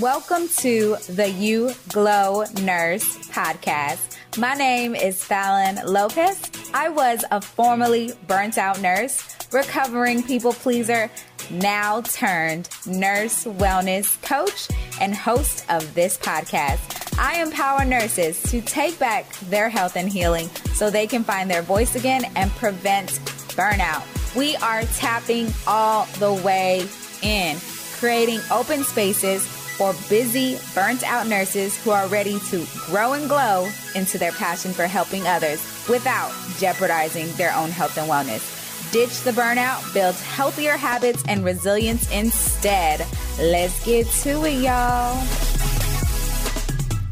Welcome to the You Glow Nurse podcast. My name is Fallon Lopez. I was a formerly burnt out nurse, recovering people pleaser, now turned nurse wellness coach and host of this podcast. I empower nurses to take back their health and healing so they can find their voice again and prevent burnout. We are tapping all the way in, creating open spaces for busy, burnt-out nurses who are ready to grow and glow into their passion for helping others without jeopardizing their own health and wellness. Ditch the burnout, build healthier habits and resilience instead. Let's get to it, y'all.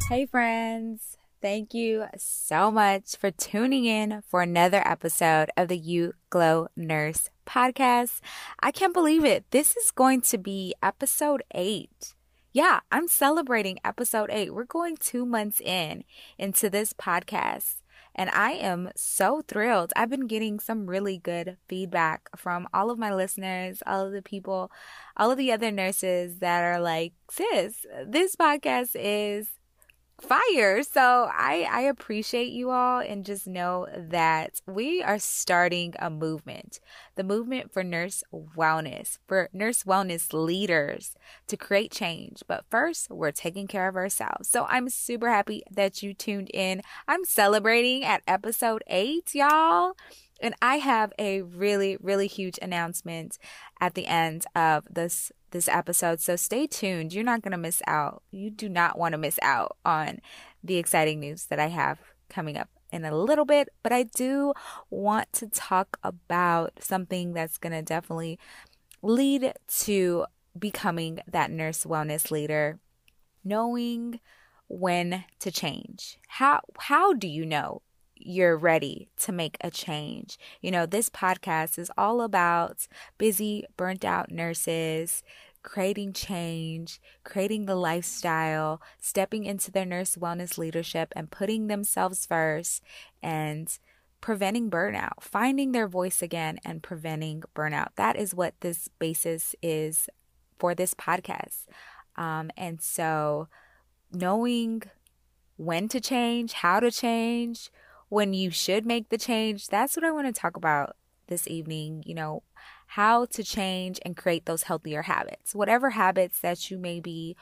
Hey, friends. Thank you so much for tuning in for another episode of the You Glow Nurse podcast. I can't believe it. This is going to be episode 8. Yeah, I'm celebrating episode 8. We're going 2 months into this podcast, and I am so thrilled. I've been getting some really good feedback from all of my listeners, all of the people, all of the other nurses that are like, sis, this podcast is fire. So I appreciate you all, and just know that we are starting a movement, the movement for nurse wellness, for nurse wellness leaders to create change. But first, we're taking care of ourselves. So I'm super happy that you tuned in. I'm celebrating at episode 8, y'all. And I have a really, really huge announcement at the end of this episode. So stay tuned. You're not going to miss out. You do not want to miss out on the exciting news that I have coming up in a little bit. But I do want to talk about something that's going to definitely lead to becoming that nurse wellness leader, knowing when to change. How do you know you're ready to make a change? You know, this podcast is all about busy, burnt out nurses, creating change, creating the lifestyle, stepping into their nurse wellness leadership and putting themselves first and preventing burnout, finding their voice again and preventing burnout. That is what this basis is for this podcast. And so knowing when to change, how to change, when you should make the change, that's what I want to talk about this evening. You know, how to change and create those healthier habits, whatever habits that you may be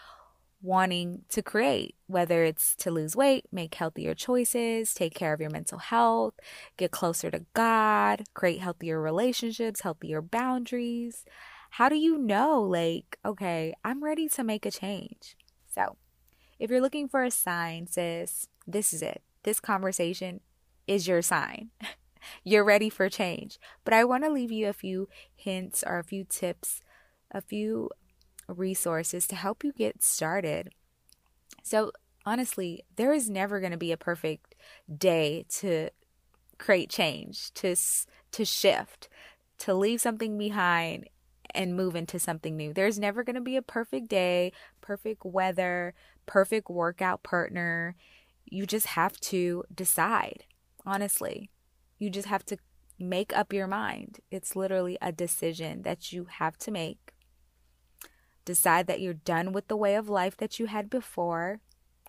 wanting to create, whether it's to lose weight, make healthier choices, take care of your mental health, get closer to God, create healthier relationships, healthier boundaries. How do you know, like, okay, I'm ready to make a change? So if you're looking for a sign, sis, this is it. This conversation is your sign. You're ready for change. But I want to leave you a few hints or a few tips, a few resources to help you get started. So honestly, there is never going to be a perfect day to create change, to shift, to leave something behind and move into something new. There's never going to be a perfect day, perfect weather, perfect workout partner. You just have to decide, honestly. You just have to make up your mind. It's literally a decision that you have to make. Decide that you're done with the way of life that you had before.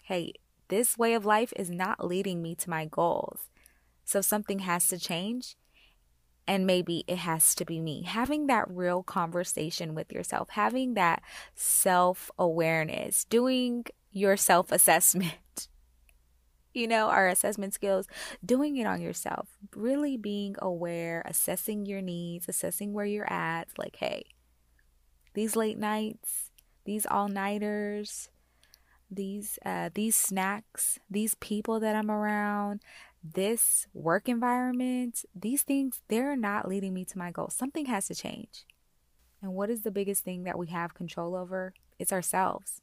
Hey, this way of life is not leading me to my goals. So something has to change, and maybe it has to be me. Having that real conversation with yourself, having that self-awareness, doing your self-assessment. You know, our assessment skills, doing it on yourself, really being aware, assessing your needs, assessing where you're at. Like, hey, these late nights, these all-nighters, these snacks, these people that I'm around, this work environment, these things, they're not leading me to my goals. Something has to change. And what is the biggest thing that we have control over? It's ourselves.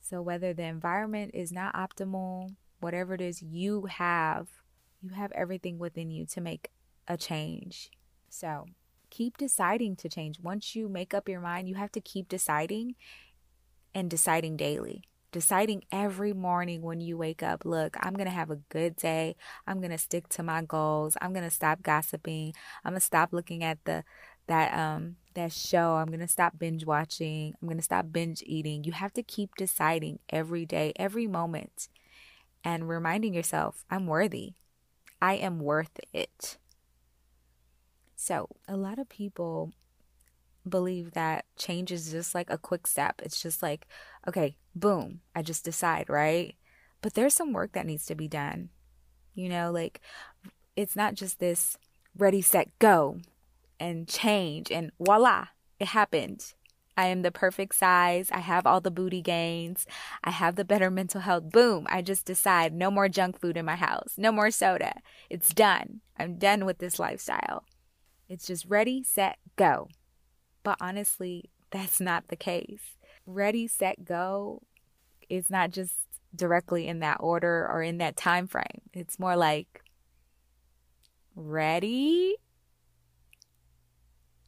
So whether the environment is not optimal, whatever it is, you have everything within you to make a change. So keep deciding to change. Once you make up your mind, you have to keep deciding, and deciding daily. Deciding every morning when you wake up, look, I'm going to have a good day. I'm going to stick to my goals. I'm going to stop gossiping. I'm going to stop looking at the that show. I'm going to stop binge watching. I'm going to stop binge eating. You have to keep deciding every day, every moment, and reminding yourself, I'm worthy. I am worth it. So a lot of people believe that change is just like a quick step. It's just like, okay, boom, I just decide, right? But there's some work that needs to be done. You know, like it's not just this ready, set, go and change and voila, it happened. I am the perfect size. I have all the booty gains. I have the better mental health. Boom. I just decide no more junk food in my house. No more soda. It's done. I'm done with this lifestyle. It's just ready, set, go. But honestly, that's not the case. Ready, set, go is not just directly in that order or in that time frame. It's more like ready,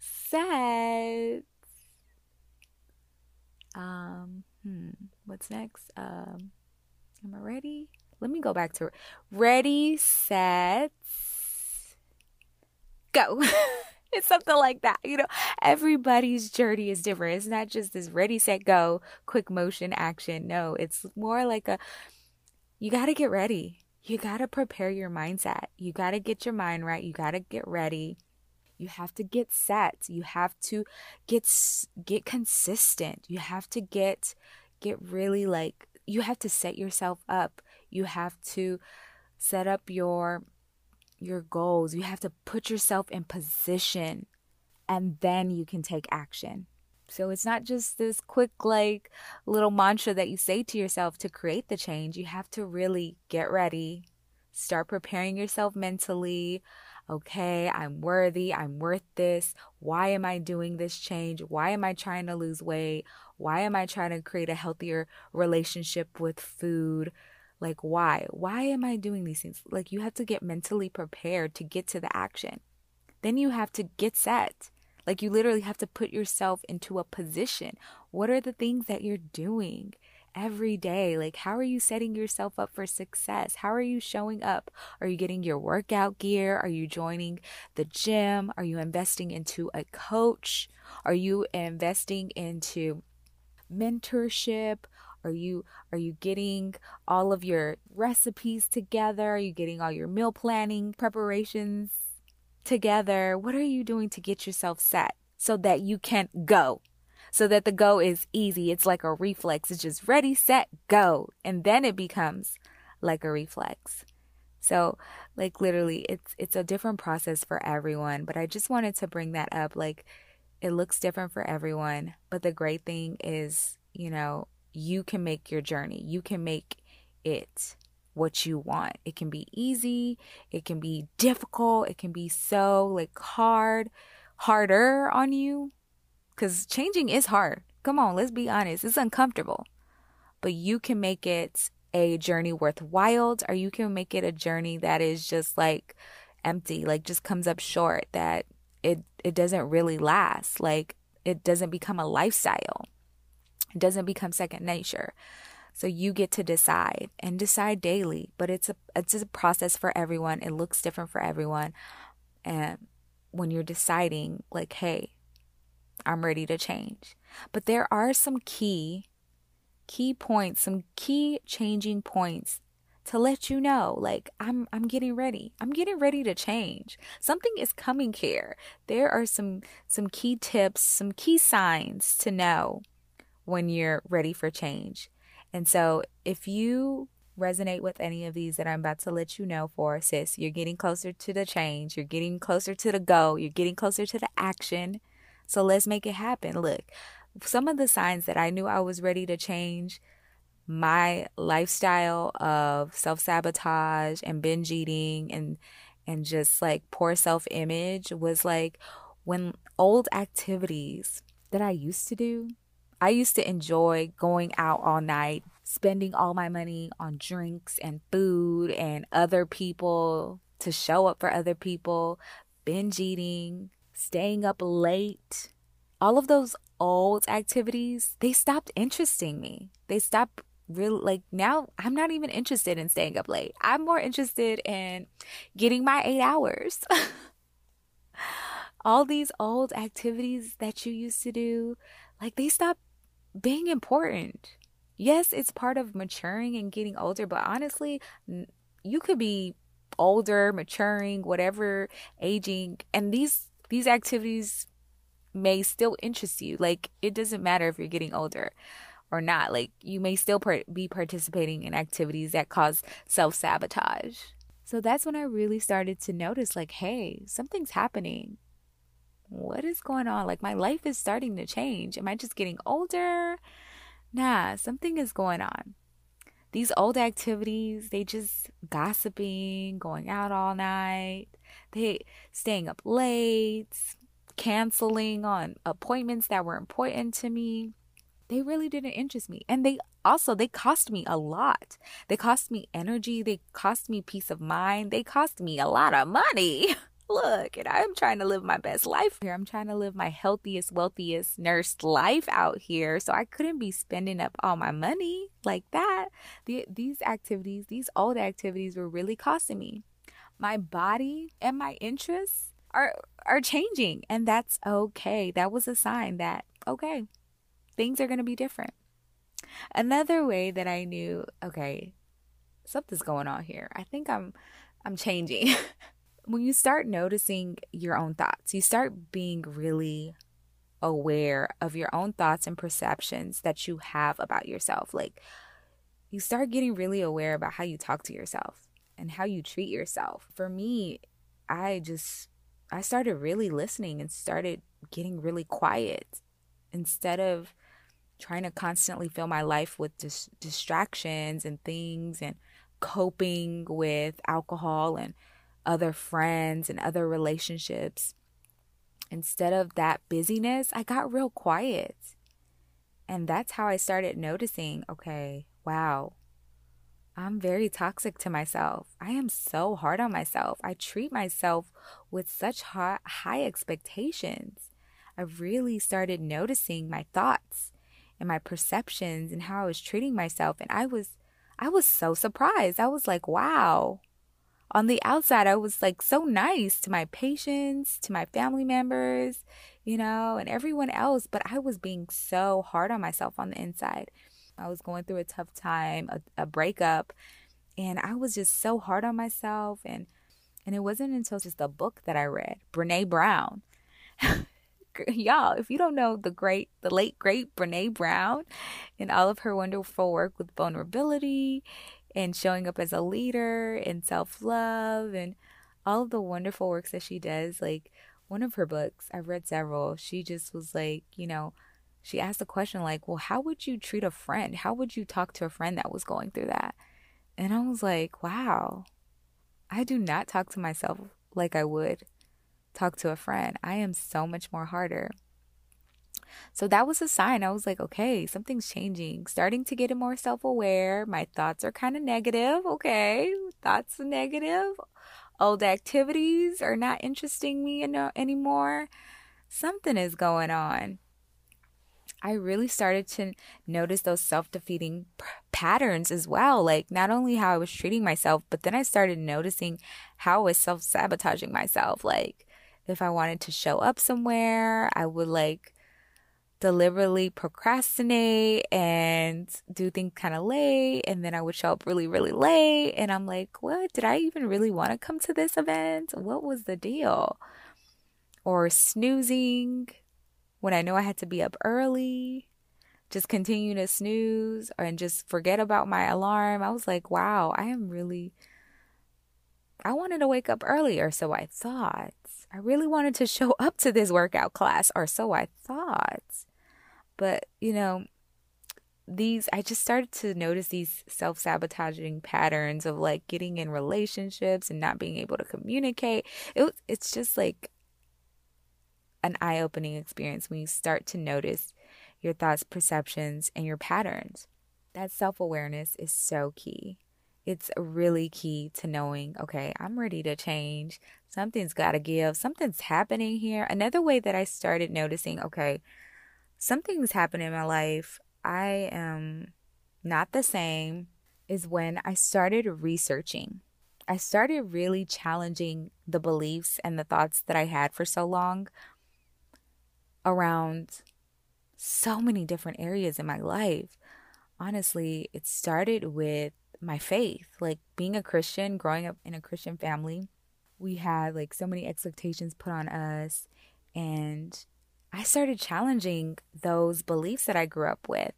set. What's next? Am I ready? Let me go back to ready, set, go. It's something like that. You know, everybody's journey is different. It's not just this ready, set, go, quick motion action. No, it's more like you got to get ready. You got to prepare your mindset. You got to get your mind right. You got to get ready. You have to get set. You have to get consistent. You have to get really like, you have to set yourself up. You have to set up your goals. You have to put yourself in position and then you can take action. So it's not just this quick like little mantra that you say to yourself to create the change. You have to really get ready, start preparing yourself mentally. Okay, I'm worthy. I'm worth this. Why am I doing this change? Why am I trying to lose weight? Why am I trying to create a healthier relationship with food? Like, why? Why am I doing these things? Like, you have to get mentally prepared to get to the action. Then you have to get set. Like, you literally have to put yourself into a position. What are the things that you're doing every day? Like, how are you setting yourself up for success? How are you showing up? Are you getting your workout gear? Are you joining the gym? Are you investing into a coach? Are you investing into mentorship? Are you getting all of your recipes together? Are you getting all your meal planning preparations together? What are you doing to get yourself set so that you can go? So that the go is easy. It's like a reflex. It's just ready, set, go. And then it becomes like a reflex. So like literally it's a different process for everyone. But I just wanted to bring that up. Like it looks different for everyone. But the great thing is, you know, you can make your journey. You can make it what you want. It can be easy. It can be difficult. It can be so like harder on you. Because changing is hard. Come on, let's be honest. It's uncomfortable. But you can make it a journey worthwhile, or you can make it a journey that is just like empty, like just comes up short, that it doesn't really last. Like it doesn't become a lifestyle. It doesn't become second nature. So you get to decide and decide daily, but it's a process for everyone. It looks different for everyone. And when you're deciding like, hey, I'm ready to change. But there are some key points, some key changing points to let you know, like, I'm getting ready. I'm getting ready to change. Something is coming here. There are some key tips, some key signs to know when you're ready for change. And so if you resonate with any of these that I'm about to let you know for, sis, you're getting closer to the change. You're getting closer to the go. You're getting closer to the action. So let's make it happen. Look, some of the signs that I knew I was ready to change my lifestyle of self-sabotage and binge eating and just like poor self-image was like when old activities that I used to do, I used to enjoy going out all night, spending all my money on drinks and food and other people, to show up for other people, binge eating, staying up late. All of those old activities, they stopped interesting me. They stopped really, like now I'm not even interested in staying up late. I'm more interested in getting my 8 hours. all these old activities that you used to do, like, they stop being important. Yes, it's part of maturing and getting older, but honestly, you could be older, maturing, whatever, aging, and these activities may still interest you. Like, it doesn't matter if you're getting older or not. Like, you may still be participating in activities that cause self-sabotage. So that's when I really started to notice, like, hey, something's happening. What is going on? Like, my life is starting to change. Am I just getting older? Nah, something is going on. These old activities, they just gossiping, going out all night, they staying up late, canceling on appointments that were important to me. They really didn't interest me. And they cost me a lot. They cost me energy. They cost me peace of mind. They cost me a lot of money. Look, and I'm trying to live my best life here. I'm trying to live my healthiest, wealthiest nurse life out here. So I couldn't be spending up all my money like that. These old activities were really costing me. My body and my interests are changing. And that's okay. That was a sign that, okay, things are going to be different. Another way that I knew, okay, something's going on here. I think I'm changing. When you start noticing your own thoughts, you start being really aware of your own thoughts and perceptions that you have about yourself. Like, you start getting really aware about how you talk to yourself and how you treat yourself. For me, I started really listening and started getting really quiet. Instead of trying to constantly fill my life with distractions and things and coping with alcohol and other friends and other relationships, instead of that busyness, I got real quiet. And that's how I started noticing, okay, wow, I'm very toxic to myself. I am so hard on myself. I treat myself with such high expectations. I really started noticing my thoughts and my perceptions and how I was treating myself. And I was so surprised. I was like, wow. On the outside, I was like so nice to my patients, to my family members, and everyone else. But I was being so hard on myself on the inside. I was going through a tough time, a breakup, and I was just so hard on myself. And it wasn't until just a book that I read, Brené Brown. Y'all, if you don't know the late great Brené Brown and all of her wonderful work with vulnerability and showing up as a leader and self-love and all of the wonderful works that she does, like, one of her books, I've read several, she just was like, she asked the question, like, well, how would you treat a friend? How would you talk to a friend that was going through that? And I was like, wow, I do not talk to myself like I would talk to a friend. I am so much more harder. So that was a sign. I was like, okay, something's changing. Starting to get more self-aware. My thoughts are kind of negative. Okay, thoughts are negative. Old activities are not interesting me anymore. Something is going on. I really started to notice those self-defeating patterns as well. Like, not only how I was treating myself, but then I started noticing how I was self-sabotaging myself. Like, if I wanted to show up somewhere, I would like deliberately procrastinate and do things kind of late. And then I would show up really, really late. And I'm like, what? Did I even really want to come to this event? What was the deal? Or snoozing when I know I had to be up early, just continue to snooze and just forget about my alarm. I was like, wow, I wanted to wake up earlier, so I thought. I really wanted to show up to this workout class, or so I thought. But, I just started to notice these self-sabotaging patterns of, like, getting in relationships and not being able to communicate. It's just like an eye-opening experience when you start to notice your thoughts, perceptions, and your patterns. That self-awareness is so key. It's really key to knowing, okay, I'm ready to change. Something's got to give. Something's happening here. Another way that I started noticing, okay, something's happening in my life. I am not the same, is when I started researching. I started really challenging the beliefs and the thoughts that I had for so long around so many different areas in my life. Honestly, it started with my faith, like being a Christian, growing up in a Christian family. We had like so many expectations put on us, and I started challenging those beliefs that I grew up with.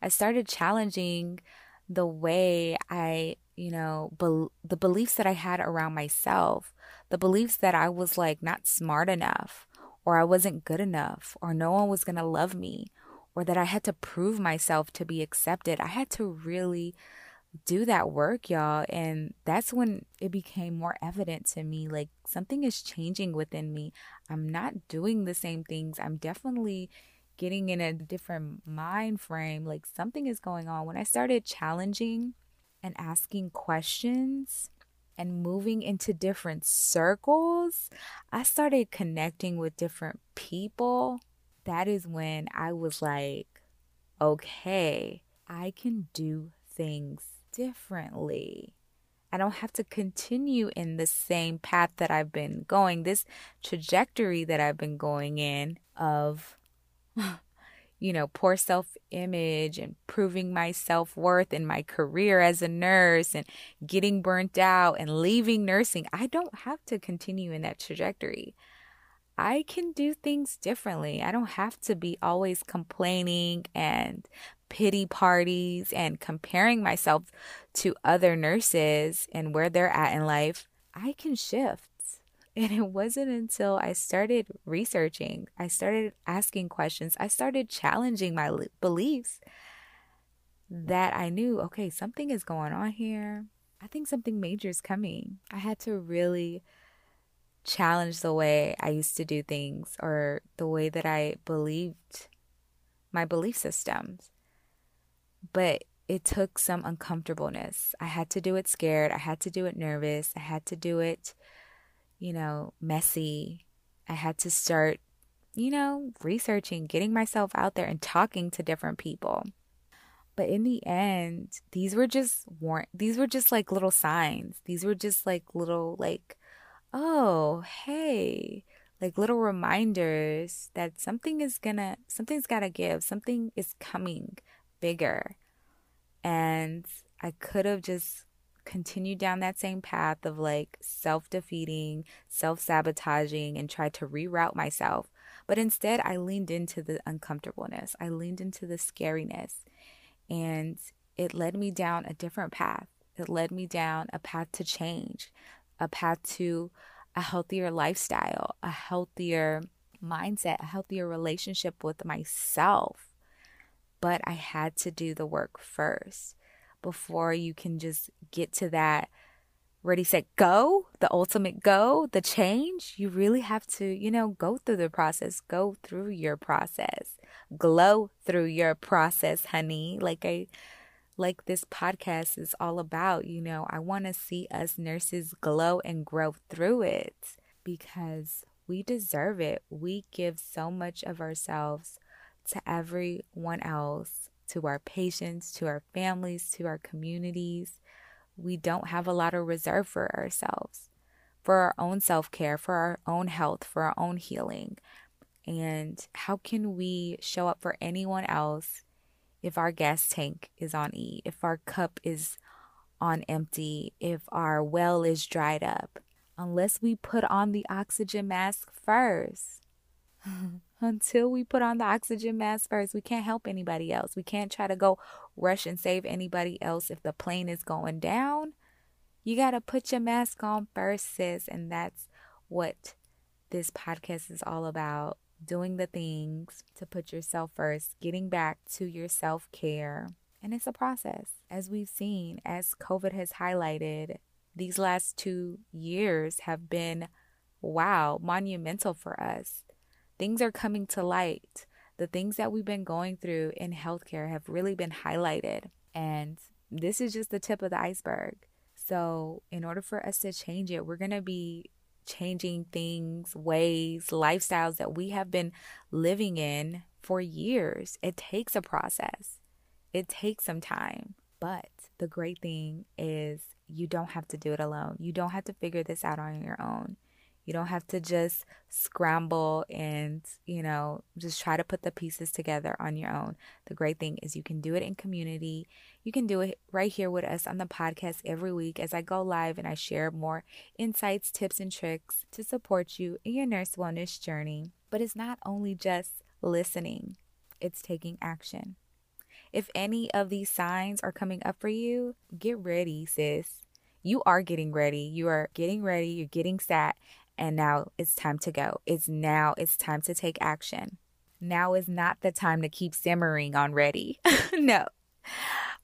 I started challenging the way I, the beliefs that I had around myself, the beliefs that I was like not smart enough, or I wasn't good enough, or no one was going to love me, or that I had to prove myself to be accepted. I had to really do that work, y'all. And that's when it became more evident to me, like something is changing within me. I'm not doing the same things. I'm definitely getting in a different mind frame. Like something is going on. When I started challenging and asking questions and moving into different circles, I started connecting with different people. That is when I was like, okay, I can do things differently. I don't have to continue in the same path that I've been going, this trajectory that I've been going in of, poor self-image and proving my self-worth in my career as a nurse and getting burnt out and leaving nursing. I don't have to continue in that trajectory. I can do things differently. I don't have to be always complaining and pity parties and comparing myself to other nurses and where they're at in life. I can shift. And it wasn't until I started researching, I started asking questions, I started challenging my beliefs that I knew, okay, something is going on here. I think something major is coming. I had to really challenge the way I used to do things, or the way that I believed, my belief systems. But it took some uncomfortableness. I had to do it scared. I had to do it nervous. I had to do it messy. I had to start, researching, getting myself out there and talking to different people. But in the end, these were just like little signs. These were just like little, like, oh, hey, like little reminders that something's gotta give, something is coming bigger. And I could have just continue down that same path of like self-defeating, self-sabotaging, and try to reroute myself. But instead, I leaned into the uncomfortableness. I leaned into the scariness, and it led me down a different path. It led me down a path to change, a path to a healthier lifestyle, a healthier mindset, a healthier relationship with myself. But I had to do the work first. Before you can just get to that ready, set, go, the ultimate go, the change, you really have to, go through the process, go through your process, glow through your process, honey. Like this podcast is all about, I want to see us nurses glow and grow through it, because we deserve it. We give so much of ourselves to everyone else, to our patients, to our families, to our communities. We don't have a lot of reserve for ourselves, for our own self-care, for our own health, for our own healing. And how can we show up for anyone else if our gas tank is on E, if our cup is on empty, if our well is dried up, unless we put on the oxygen mask first? Until we put on the oxygen mask first, we can't help anybody else. We can't try to go rush and save anybody else. If the plane is going down, you got to put your mask on first, sis. And that's what this podcast is all about. Doing the things to put yourself first, getting back to your self-care. And it's a process. As we've seen, as COVID has highlighted, these last 2 years have been, wow, monumental for us. Things are coming to light. The things that we've been going through in healthcare have really been highlighted. And this is just the tip of the iceberg. So in order for us to change it, we're going to be changing things, ways, lifestyles that we have been living in for years. It takes a process. It takes some time. But the great thing is you don't have to do it alone. You don't have to figure this out on your own. You don't have to just scramble and, you know, just try to put the pieces together on your own. The great thing is you can do it in community. You can do it right here with us on the podcast every week as I go live and I share more insights, tips, and tricks to support you in your nurse wellness journey. But it's not only just listening. It's taking action. If any of these signs are coming up for you, get ready, sis. You are getting ready. You are getting ready. You're getting set. And now it's time to go. It's time to take action. Now is not the time to keep simmering on ready. No.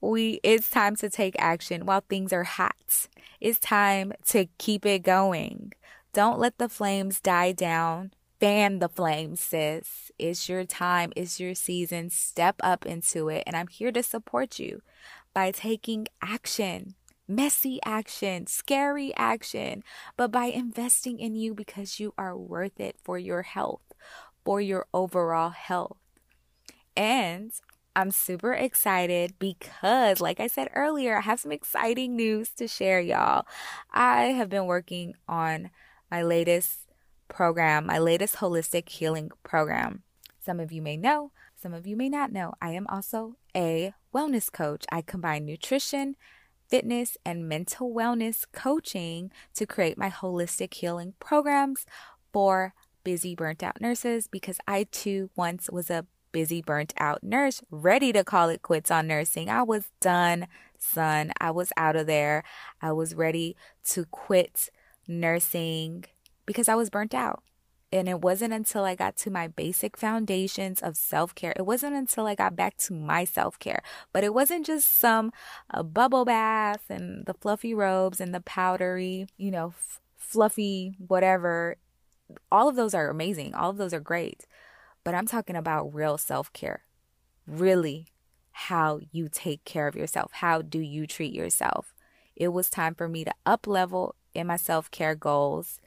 It's time to take action while things are hot. It's time to keep it going. Don't let the flames die down. Fan the flames, sis. It's your time. It's your season. Step up into it. And I'm here to support you by taking action. Messy action, scary action, but by investing in you because you are worth it for your health, for your overall health. And I'm super excited because, like I said earlier, I have some exciting news to share, y'all. I have been working on my latest program, my latest holistic healing program. Some of you may know, some of you may not know. I am also a wellness coach. I combine nutrition, fitness, and mental wellness coaching to create my holistic healing programs for busy, burnt out nurses, because I too once was a busy, burnt out nurse, ready to call it quits on nursing. I was done, son. I was out of there. I was ready to quit nursing because I was burnt out. And it wasn't until I got to my basic foundations of self-care. It wasn't until I got back to my self-care. But it wasn't just some bubble bath and the fluffy robes and the powdery, you know, fluffy whatever. All of those are amazing. All of those are great. But I'm talking about real self-care. Really how you take care of yourself. How do you treat yourself? It was time for me to up-level in my self-care goals.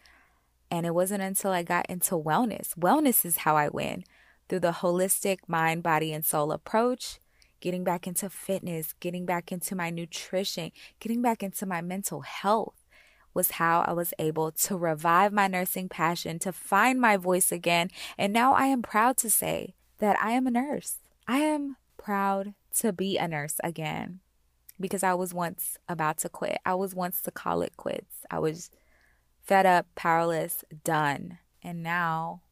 And it wasn't until I got into wellness. Wellness is how I win. Through the holistic mind, body, and soul approach, getting back into fitness, getting back into my nutrition, getting back into my mental health was how I was able to revive my nursing passion, to find my voice again. And now I am proud to say that I am a nurse. I am proud to be a nurse again because I was once about to quit. I was once to call it quits. I was fed up, powerless, done. And now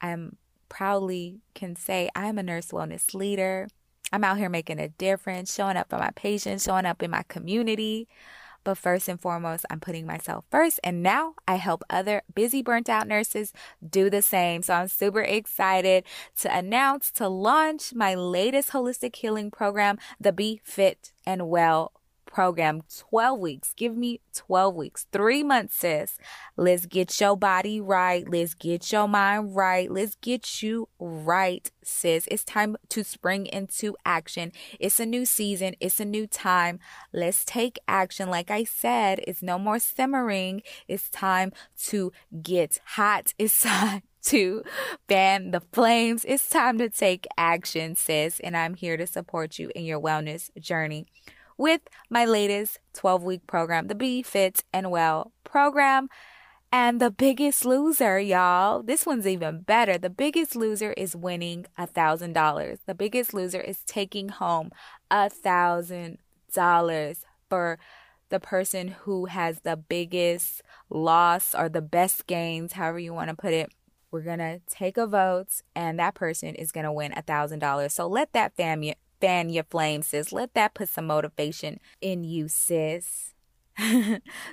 I'm proudly can say I'm a nurse wellness leader. I'm out here making a difference, showing up for my patients, showing up in my community. But first and foremost, I'm putting myself first. And now I help other busy, burnt out nurses do the same. So I'm super excited to announce, to launch my latest holistic healing program, the Be Fit and Well program. 12 weeks. Give me 12 weeks. 3 months, sis. Let's get your body right. Let's get your mind right. Let's get you right, sis. It's time to spring into action. It's a new season. It's a new time. Let's take action. Like I said, it's no more simmering. It's time to get hot. It's time to fan the flames. It's time to take action, sis. And I'm here to support you in your wellness journey with my latest 12-week program, the Be Fit and Well program. And The Biggest Loser, y'all. This one's even better. The Biggest Loser is winning $1,000. The Biggest Loser is taking home $1,000 for the person who has the biggest loss or the best gains, however you want to put it. We're going to take a vote, and that person is going to win $1,000. So let that fan your flame, sis. Let that put some motivation in you, sis.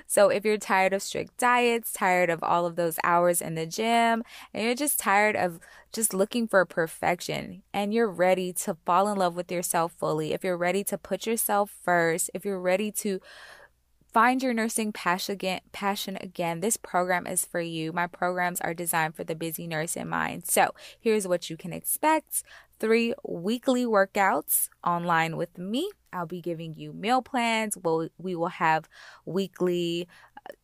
So if you're tired of strict diets, tired of all of those hours in the gym, and you're just tired of just looking for perfection, and you're ready to fall in love with yourself fully, if you're ready to put yourself first, if you're ready to find your nursing passion again, this program is for you. My programs are designed for the busy nurse in mind. So here's what you can expect. 3 weekly workouts online with me. I'll be giving you meal plans. We will have weekly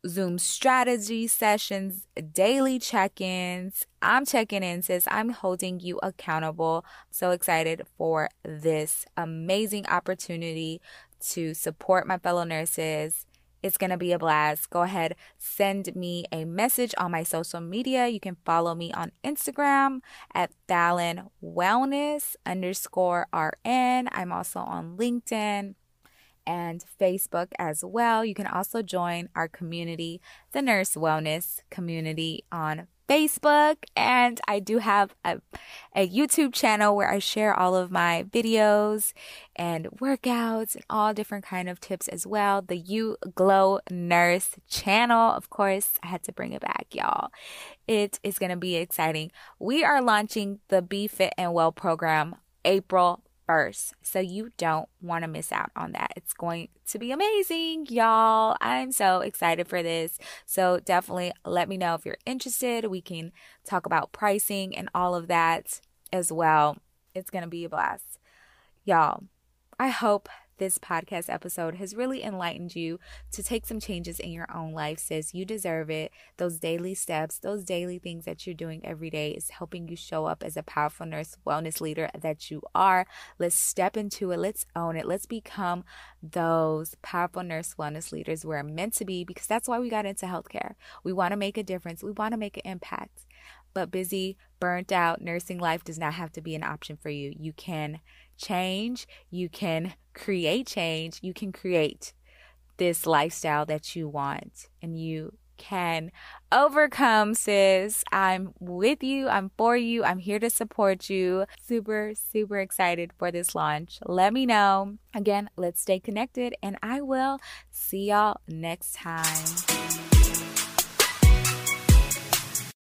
Zoom strategy sessions, daily check-ins. I'm checking in, sis. I'm holding you accountable. I'm so excited for this amazing opportunity to support my fellow nurses. It's going to be a blast. Go ahead, send me a message on my social media. You can follow me on Instagram at FallonWellness_RN. I'm also on LinkedIn and Facebook as well. You can also join our community, the Nurse Wellness Community, on Facebook. And I do have a YouTube channel where I share all of my videos and workouts and all different kind of tips as well. The You Glow Nurse channel. Of course, I had to bring it back, y'all. It is going to be exciting. We are launching the Be Fit and Well program April 1st. So you don't want to miss out on that. It's going to be amazing, y'all. I'm so excited for this. So definitely let me know if you're interested. We can talk about pricing and all of that as well. It's going to be a blast. Y'all, I hope this podcast episode has really enlightened you to take some changes in your own life, sis. You deserve it. Those daily steps, those daily things that you're doing every day is helping you show up as a powerful nurse wellness leader that you are. Let's step into it. Let's own it. Let's become those powerful nurse wellness leaders we're meant to be, because that's why we got into healthcare. We want to make a difference. We want to make an impact. But busy, burnt out nursing life does not have to be an option for you. You can change. You can create change. You can create this lifestyle that you want, and you can overcome, sis. I'm with you. I'm for you. I'm here to support you. Super, super excited for this launch. Let me know. Again, let's stay connected, and I will see y'all next time.